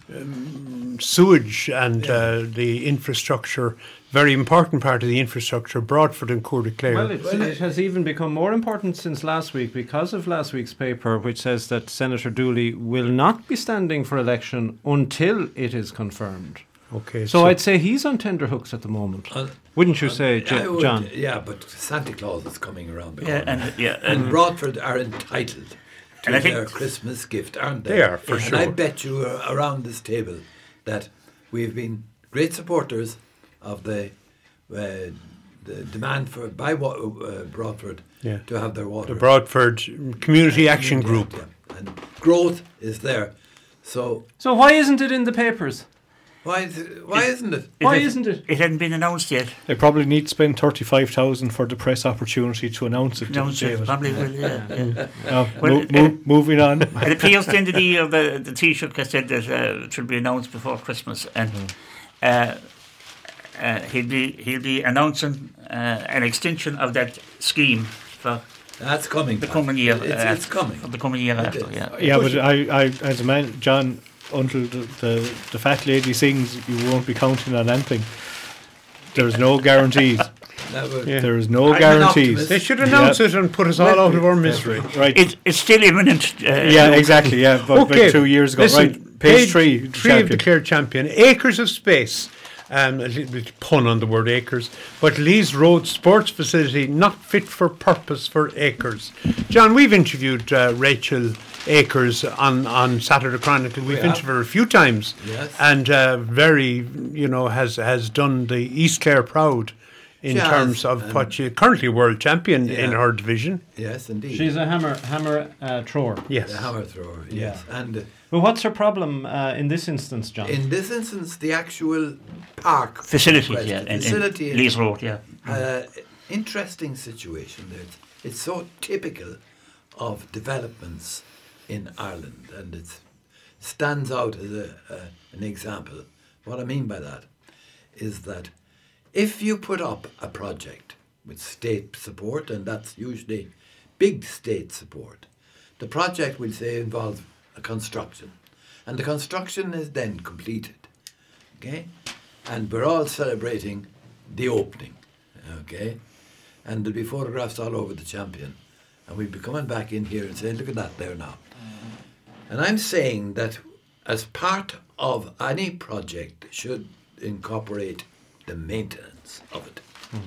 um, sewage and yeah. uh, the infrastructure, very important part of the infrastructure, Broadford and Coeur de Clare. Well, it, it has even become more important since last week because of last week's paper, which says that Senator Dooley will not be standing for election until it is confirmed. Okay, so, so I'd say he's on tender hooks at the moment. Uh, Wouldn't you uh, say, J- would, John? Yeah, but Santa Claus is coming around the corner. Yeah, and, yeah, and, and Broadford are entitled to their Christmas gift, aren't they? They are, for and sure. And I bet you around this table that we've been great supporters of the, uh, the demand for by wa- uh, Broadford yeah. to have their water. The Broadford Community Action Group. Yeah. And growth is there. So, so why isn't it in the papers? Why, is it, why it, isn't it? it why isn't it? It hasn't been announced yet. They probably need to spend thirty-five thousand dollars for the press opportunity to announce it. Announce it, probably will, yeah. yeah. No, well, mo- it, mo- it, moving on. It appears the end of the year, the, the Taoiseach said that uh, it should be announced before Christmas, and mm. uh, uh, he'll be he'll be announcing uh, an extension of that scheme for... That's coming. The coming year. It's, uh, it's coming. For the coming year it after, is. yeah. Yeah, but I, I, as a man, John... Until the, the the fat lady sings, you won't be counting on anything. There's no guarantees. yeah. There is no I'm guarantees. They should announce yeah. it and put us all out of our misery. Right? It, it's still imminent. Uh, yeah, exactly. Yeah, but, okay. but two years ago, Listen, right? Page, page three, three Champion. Of the Clare Champion. Acres of space. Um, a little bit pun on the word acres, but Lees Road Sports Facility not fit for purpose for acres. John, we've interviewed uh, Rachel Acres on, on Saturday Chronicle. We've yeah. interviewed her a few times, yes. and uh, very, you know, has has done the East Clare proud in she terms has, of um, what she's currently world champion yeah. in her division. Yes, indeed. She's a hammer hammer uh, thrower. Yes, a hammer thrower. Yes, yeah. and. Uh, Well, what's her problem uh, in this instance, John? In this instance, the actual park facility, right, yeah, and, facility, Lees Road, yeah. Uh, interesting situation there. It's so typical of developments in Ireland, and it stands out as a, a, an example. What I mean by that is that if you put up a project with state support, and that's usually big state support, the project will say involves a construction, and the construction is then completed, okay? And we're all celebrating the opening, okay? And there'll be photographs all over the Champion, and we'll be coming back in here and saying, look at that there now. And I'm saying that as part of any project should incorporate the maintenance of it. Mm.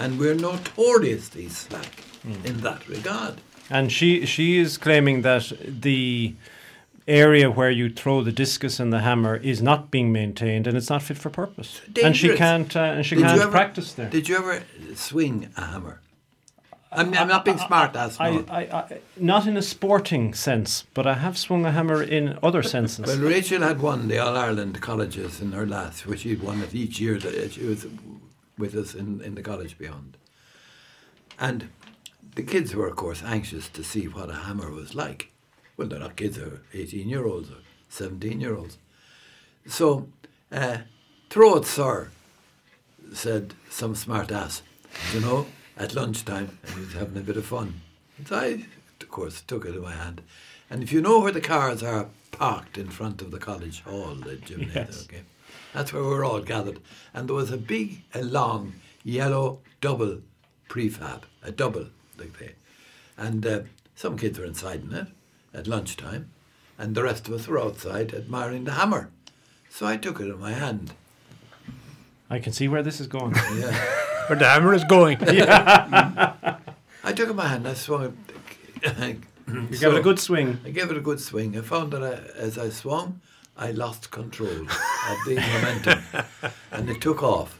And we're notoriously slack mm. in that regard. And she she is claiming that the area where you throw the discus and the hammer is not being maintained and it's not fit for purpose. Dangerous. And she can't uh, and she did can't ever, practice there. Did you ever swing a hammer? I'm, I'm not being smart ass. I, I, I, not in a sporting sense, but I have swung a hammer in other senses. Well, Rachel had won the All Ireland colleges in her last, which she won it each year that she was with us in, in the college beyond. And the kids were, of course, anxious to see what a hammer was like. Well, they're not kids; they're eighteen-year-olds or seventeen-year-olds. So, uh, throw it, sir, said some smart ass, you know, at lunchtime, and he was having a bit of fun. So I, of course, took it in my hand. And if you know where the cars are parked in front of the college hall, the gymnasium, yes. Okay, that's where we were all gathered. And there was a big, a long, yellow double prefab, a double, like they. And uh, some kids were inside in it at lunchtime, and the rest of us were outside admiring the hammer. So I took it in my hand. I can see where this is going. Yeah. Where the hammer is going. Yeah. I took it in my hand. I swung it. You so gave it a good swing. I gave it a good swing. I found that I, as I swung, I lost control of the momentum. And it took off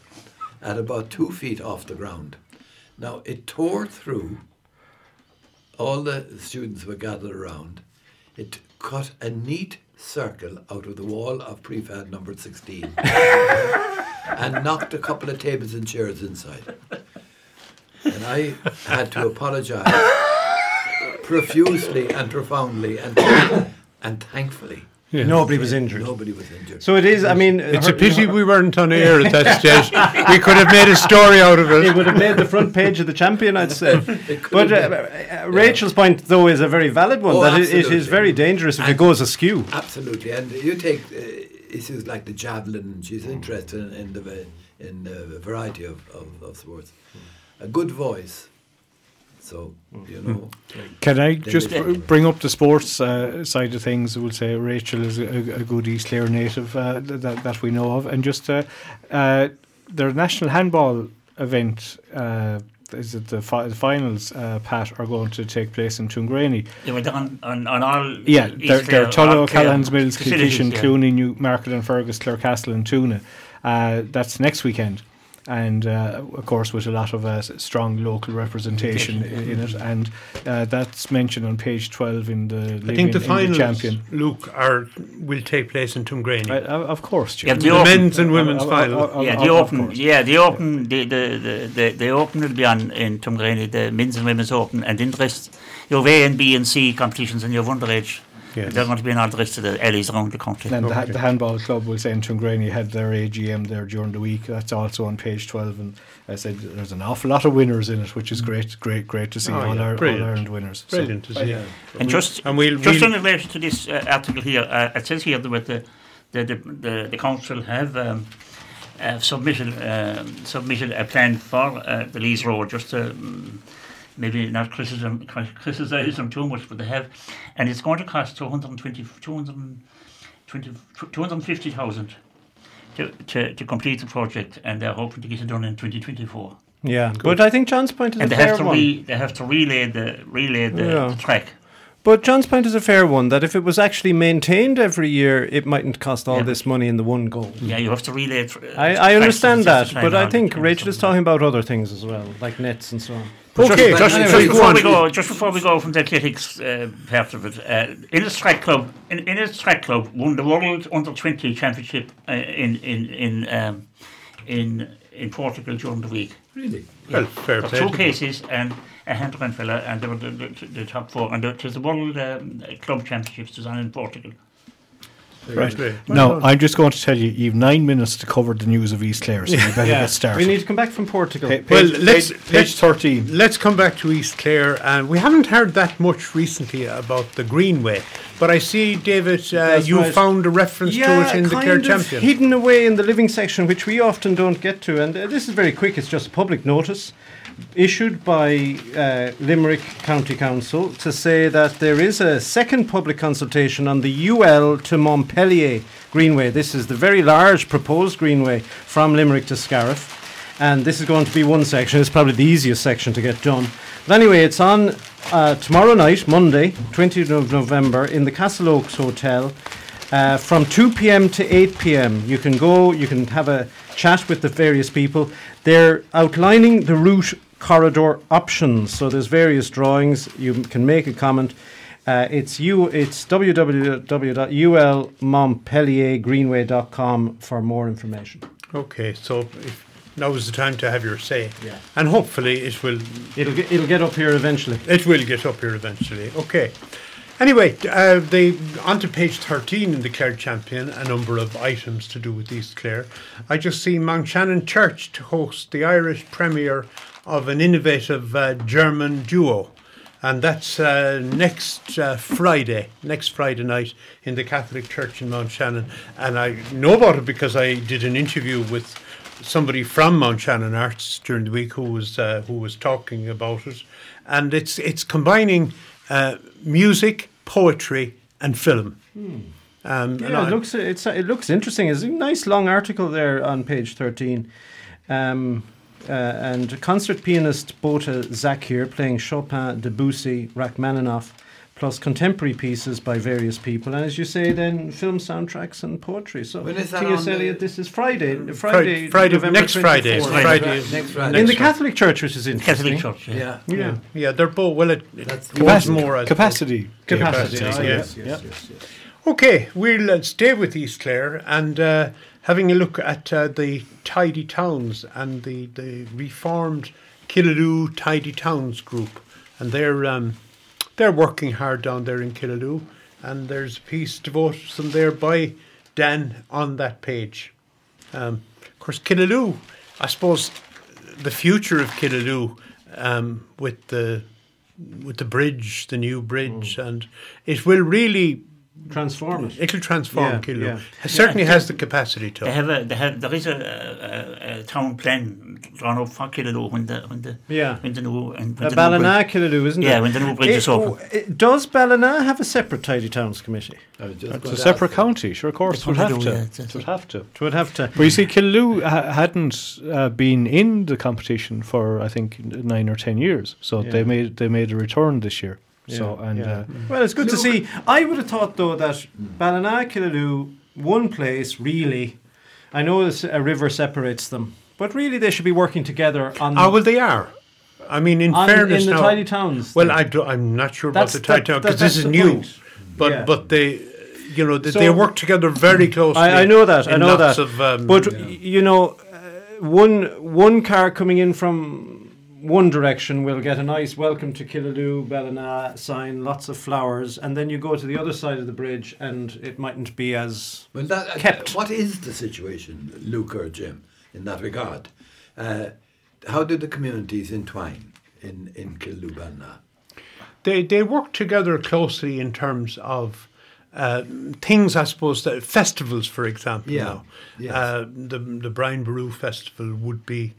at about two feet off the ground. Now, it tore through. All the students were gathered around. It cut a neat circle out of the wall of prefab number sixteen. And knocked a couple of tables and chairs inside. And I had to apologise profusely and profoundly and and thankfully. Yeah. Nobody was injured. Nobody was injured. So it is, I mean... It's her, a pity you know, we weren't on air at that stage. We could have made a story out of it. It would have made the front page of the Champion, I'd say. But uh, uh, Rachel's yeah. point, though, is a very valid one, oh, that it, it is very dangerous if and it goes askew. Absolutely. And you take... Uh, issues like the javelin, she's interested in, in the in the variety of, of, of sports. A good voice, so you know. Can I just bring up the sports uh, side of things? I would say Rachel is a, a good East Clare native uh, that that we know of, and just uh, uh, their national handball event. Uh, Is it the, fi- the finals, uh, Pat, are going to take place in Tungrani? They were done on, on all. Yeah, they're, they're Tullow, Callans Mills, Kilkishan, Clooney, Newmarket, and Fergus, Clarecastle, and Tuna. Uh, that's next weekend. And uh, of course, with a lot of uh, strong local representation in, in it, and uh, that's mentioned on page twelve in the. I think the finals, Champion. Luke, are will take place in Tungrani. Uh, of course, Jim. Yeah, the, the open, men's and women's uh, uh, final. Uh, uh, yeah, the open. Yeah, the open. The the the the open will be on in Tungrani. The men's and women's open, and in the rest, you have A and B and C competitions, and you have underage. Yes. They're going to be in all the rest of the alleys around the country. And okay. the, the handball club will say in Tungrani had their A G M there during the week. That's also on page twelve. And I said there's an awful lot of winners in it, which is great, great, great to see. Oh, all yeah. our Brilliant. All Ireland winners. Brilliant so, to see. Yeah. And just, and we'll, just we'll in relation to this uh, article here, uh, it says here that the the the, the, the council have um, uh, submitted uh, submitted a plan for uh, the Lees Road just to. Um, maybe not criticism, criticise them too much, but they have. And it's going to cost two hundred fifty thousand to, to, to complete the project, and they're hoping to get it done in twenty twenty-four. Yeah, Good. But I think John's point is and a fair one. Re, they have to relay the, relay the, yeah. the track. But John's point is a fair one, that if it was actually maintained every year, it mightn't cost all yeah. this money in the one go. Yeah, you have to relay it. Tr- I, I understand that, but I think Rachel is talking about other things as well, like nets and so on. Okay, just, just, just, before we go, just before we go from the athletics uh, part of it, uh, Innis Track Club, in, Innis Track Club won the World Under twenty Championship uh, in in in um, in in Portugal during the week. Really? Yeah. Well, fair play. Two cases and a Handran fella, and they were the, the, the top four. And it was the World um, Club Championships was on in Portugal. Right. Right. Now, I'm just going to tell you, you've nine minutes to cover the news of East Clare, so you better yeah. get started. We need to come back from Portugal. Page, well, let's, page, page thirteen. Let's come back to East Clare, and we haven't heard that much recently about the Greenway, but I see, David, uh, you right. found a reference yeah, to it in the Clare Champion. Hidden away in the living section, which we often don't get to, and uh, this is very quick, it's just a public notice issued by uh, Limerick County Council to say that there is a second public consultation on the U L to Montpellier Greenway. This is the very large proposed greenway from Limerick to Scariff, and this is going to be one section. It's probably the easiest section to get done. But anyway, it's on uh, tomorrow night, Monday, twentieth of November, in the Castle Oaks Hotel. Uh, from two p.m. to eight p.m. you can go, you can have a chat with the various people. They're outlining the route corridor options, so there's various drawings, you can make a comment. Uh, it's you. It's w w w dot u l montpellier greenway dot com for more information. Okay, so if now is the time to have your say. Yeah. And hopefully it will... It'll get, it'll get up here eventually. It will get up here eventually, okay. Anyway, uh, they onto page thirteen in the Clare Champion, a number of items to do with East Clare. I just see Mount Shannon Church to host the Irish premiere of an innovative uh, German duo. And that's uh, next uh, Friday, next Friday night in the Catholic Church in Mount Shannon. And I know about it because I did an interview with somebody from Mount Shannon Arts during the week who was uh, who was talking about it. And it's it's combining... Uh, music, poetry, and film. Hmm. Um, yeah, and it looks it's, it looks interesting. It's a nice long article there on page thirteen. Um, uh, and concert pianist Bota Zakir playing Chopin, Debussy, Rachmaninoff, plus contemporary pieces by various people. And as you say, then film soundtracks and poetry. So, when is that T S. Eliot, this is Friday, Friday, Friday, Friday next Friday, Friday, Friday, next Friday, in the Catholic Church, which is interesting. Catholic Church, yeah, yeah, yeah. yeah they're both well. It, That's it capacity, more capacity, capacity. capacity. Oh, yes, yeah. yes, yes, yes. Okay, we'll uh, stay with East Clare and uh, having a look at uh, the tidy towns and the the reformed Killaloo Tidy Towns group, and they're. Um, They're working hard down there in Killaloo, and there's a piece devoted to them there by Dan on that page. Um, of course, Killaloo, I suppose the future of Killaloo um, with the with the bridge, the new bridge, mm. and it will really transform it. It'll transform yeah, Killaloo. Yeah. It certainly yeah, has the capacity to. They have a, they have, there is a, a, a town plan drawn up for Killaloo when the when the yeah. when the new when the Ballina Killaloo, isn't it? Yeah, when the new bridge it, is open. It, does Ballina have a separate tidy towns committee? It's a separate county, sure. Of course, it would have to. It would have to. It would have to. But you see, Killaloo ha- hadn't uh, been in the competition for I think nine or ten years, so yeah. they made they made a return this year. So yeah, and yeah. Uh, well, it's good Luke. to see. I would have thought though that mm. Ballina, Killaloo, one place really. I know this, a river separates them, but really they should be working together on. Oh well, they are. I mean, in on, fairness, in the now, tidy towns. Well, I do, I'm not sure about the tidy towns because this is new. Point. But yeah. but they, you know, they, so, they work together very closely. I, I know that. I know that. Of, um, but yeah. you know, uh, one one car coming in from one direction will get a nice welcome to Killaloo, Ballina sign, lots of flowers, and then you go to the other side of the bridge and it mightn't be as well, that, kept. Uh, what is the situation, Luke or Jim, in that regard? Uh, how do the communities entwine in, in Killaloo, Ballina? They, they work together closely in terms of Uh, things, I suppose, that festivals, for example. Yeah. Now. Yes. Uh, the the Brian Boru Festival would be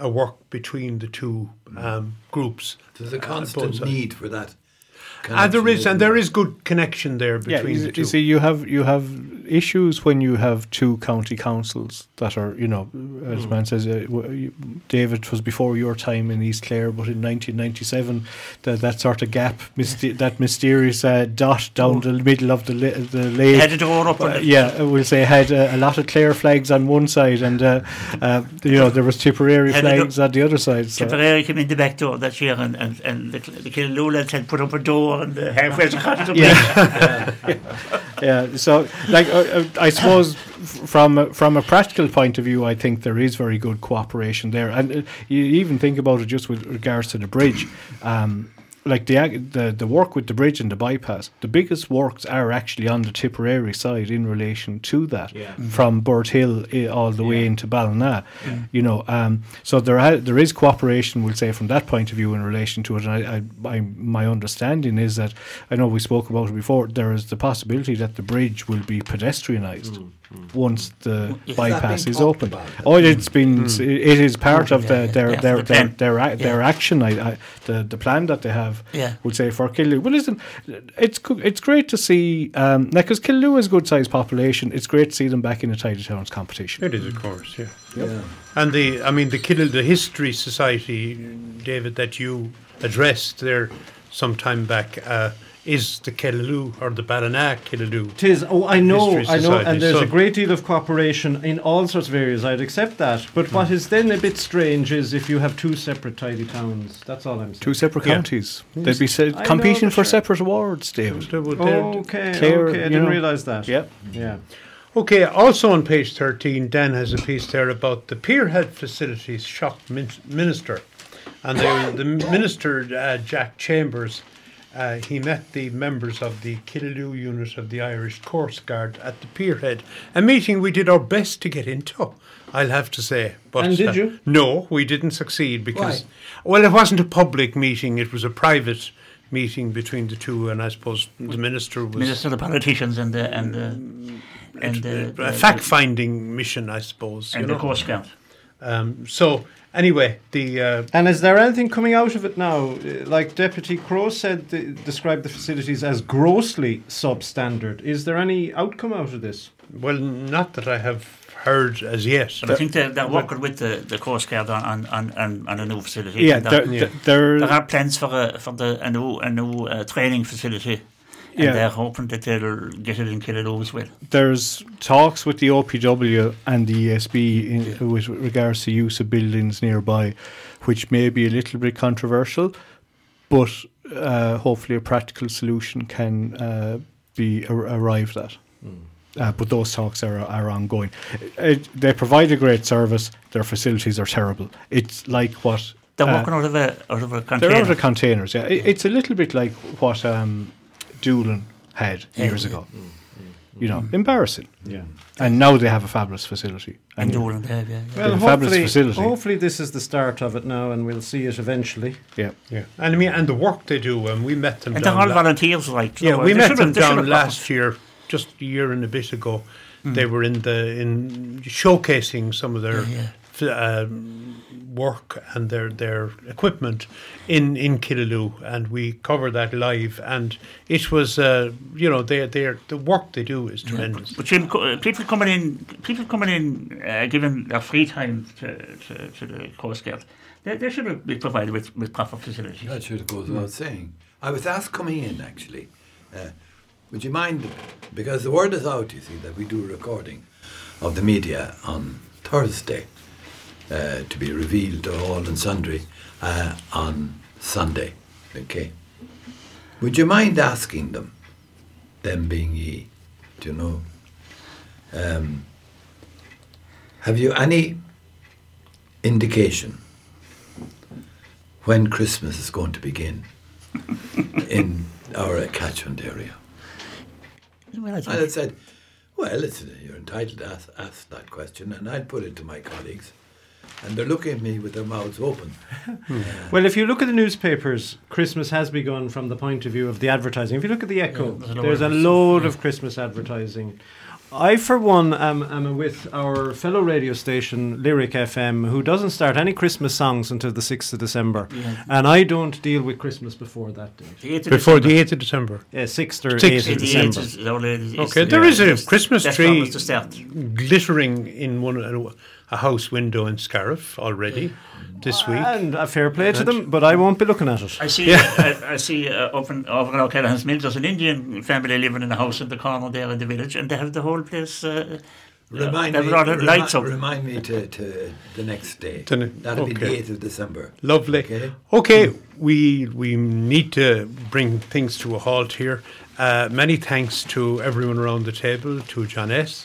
a work between the two um, groups. There's a constant need for that. And there is, and there is good connection there between yeah, the two. You see, you have you have issues when you have two county councils that are, you know, as mm. man says, uh, w- David, it was before your time in East Clare, but in nineteen ninety-seven, that that sort of gap, mysti- that mysterious uh, dot down oh. the middle of the la- the lake. Had a door up on it. Yeah, we'll say had uh, a lot of Clare flags on one side, and uh, uh, you know there was Tipperary flags do- on the other side. So. Tipperary came in the back door that year, and and, and the, the Killaloo lads had put up a door go and halfway's across the yeah. yeah. yeah. So, like, uh, I suppose from from a practical point of view, I think there is very good cooperation there, and uh, you even think about it just with regards to the bridge. Um, Like the, the the work with the bridge and the bypass, the biggest works are actually on the Tipperary side in relation to that, yeah. mm-hmm. from Burt Hill all the yeah. way into Ballina, yeah. you know. Um, so there ha- there is cooperation, we'll say, from that point of view in relation to it. And I, I, I my understanding is that, I know we spoke about it before, there is the possibility that the bridge will be pedestrianised. Mm. Once the is bypass is open, oh, it's been mm. it is part of the, their, yeah, their, the their their a, their yeah. action. I, I the the plan that they have yeah. would say for Killaloe. Well, listen, it's it's great to see um, now because Killaloe is a good sized population. It's great to see them back in the Tidy Towns competition. It is, of course, yeah, yep. yeah. And the I mean the Killaloe the History Society, David, that you addressed there some time back. Uh, Is the Killaloe or the Ballina Killaloe? Tis. Oh, I know, I know, and there's so a great deal of cooperation in all sorts of areas. I'd accept that. But mm. what is then a bit strange is if you have two separate tidy towns. That's all I'm saying. Two separate yeah. counties. Yes. They'd be se- competing know, for sure. separate awards, David. Oh, okay, Clare, okay. I didn't realise that. Yeah, yeah. Okay. Also on page thirteen, Dan has a piece there about the Peerhead facilities shop min- minister, and they, the minister uh, Jack Chambers. Uh, he met the members of the Killaloe unit of the Irish Coast Guard at the Pierhead, a meeting we did our best to get into, I'll have to say. But and did uh, you? No, we didn't succeed because, why? Well, it wasn't a public meeting, it was a private meeting between the two, and I suppose the minister was... Minister, the politicians and the... and the, and the, the A fact-finding mission, I suppose. And you know? The Coast Guard. Um, so... Anyway, the... Uh, and is there anything coming out of it now? Like Deputy Crowe said, the, described the facilities as grossly substandard. Is there any outcome out of this? Well, not that I have heard as yet. But, but I think they're, they're working with the, the Coast Guard on, on, on, on a new facility. Yeah, there, yeah. There, there are plans for a, for the, a new, a new uh, training facility. And yeah. they're hoping that they'll get it in Killaloe as well. There's talks with the O P W and the E S B in, yeah. with regards to use of buildings nearby, which may be a little bit controversial, but uh, hopefully a practical solution can uh, be ar- arrived at. Mm. Uh, but those talks are are ongoing. It, they provide a great service. Their facilities are terrible. It's like what... They're uh, working out of a, out of a container. They're out of containers, yeah. It, it's a little bit like what... Um, Doolin had years ago, mm, mm, mm, you know, mm. embarrassing. Yeah, and now they have a fabulous facility. And Doolin have, yeah. yeah. Well, hopefully, fabulous facility. Hopefully, this is the start of it now, and we'll see it eventually. Yeah, yeah. And I mean, and the work they do, and we met them. And down they're all la- volunteers, like yeah, so we met them down last year, just a year and a bit ago. Mm. They were in the in showcasing some of their. Yeah, yeah. Um, work and their their equipment in in Killaloe, and we cover that live, and it was uh, you know they they the work they do is tremendous. Yeah, but, but people coming in people coming in uh, giving their free time to to, to the Coast Guard, they, they should be provided with, with proper facilities. That should go without saying. I was asked coming in actually, uh, would you mind, because the word is out, you see, that we do a recording of the media on Thursday. Uh, to be revealed to all and sundry uh, on Sunday. Okay. Would you mind asking them, them being ye, do you know? Um, have you any indication when Christmas is going to begin in our catchment area? Well, I and I said, well, listen, you're entitled to ask, ask that question, and I'd put it to my colleagues. And they're looking at me with their mouths open. Hmm. Uh, well, if you look at the newspapers, Christmas has begun from the point of view of the advertising. If you look at the Echo, yeah, there's a load yeah. of Christmas advertising. I, for one, am, am with our fellow radio station, Lyric F M, who doesn't start any Christmas songs until the sixth of December. Yeah. And I don't deal with Christmas before that day. The before December. The eighth of December? Yeah, sixth or eighth of December. Is, is, okay, there yeah. is a Christmas tree glittering in one... Uh, a house window in Scariff already this week. And a fair play to them, but I won't be looking at it. I see yeah. I, I see uh, up in O'Callaghan's Mills, there's an Indian family living in a house in the corner there in the village, and they have the whole place uh, Remind, yeah, me, remi- lights up. remind me to, to the next day. To ne- That'll okay. be the eighth of December. Lovely. Okay, okay. Mm. we we need to bring things to a halt here. Uh, many thanks to everyone around the table, to John S.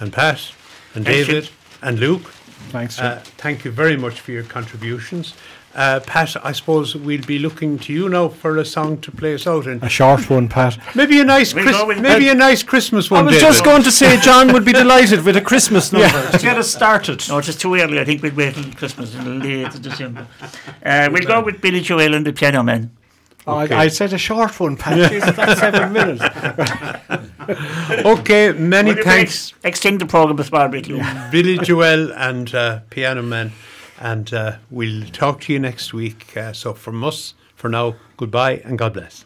and Pat and thanks David you. and Luke. Thanks. Uh, thank you very much for your contributions. Uh, Pat, I suppose we'll be looking to you now for a song to play us out in. A short one, Pat. Maybe a nice, we'll Chris- maybe a nice Christmas one. I was David. just going to say John would be delighted with a Christmas number yeah. to get us started. No, it's just too early. I think we'd wait until Christmas until late December. Uh, we'll go with Billy Joel and the Piano Man. Oh, okay. I, I said a short one, Pat. Jeez, that's seven minutes. okay, many Would thanks. Ex- extend the programme a small bit, Luke. Billy Joel and uh, Piano Man. And uh, we'll talk to you next week. Uh, so from us, for now, goodbye and God bless.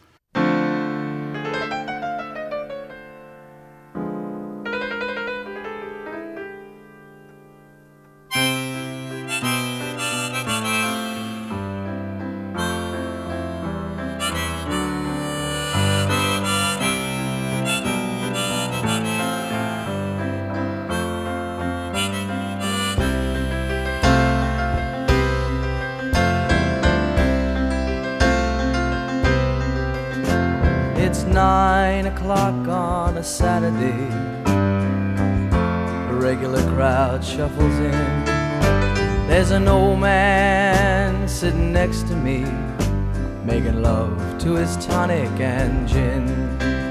Saturday, the regular crowd shuffles in. There's an old man sitting next to me, making love to his tonic and gin.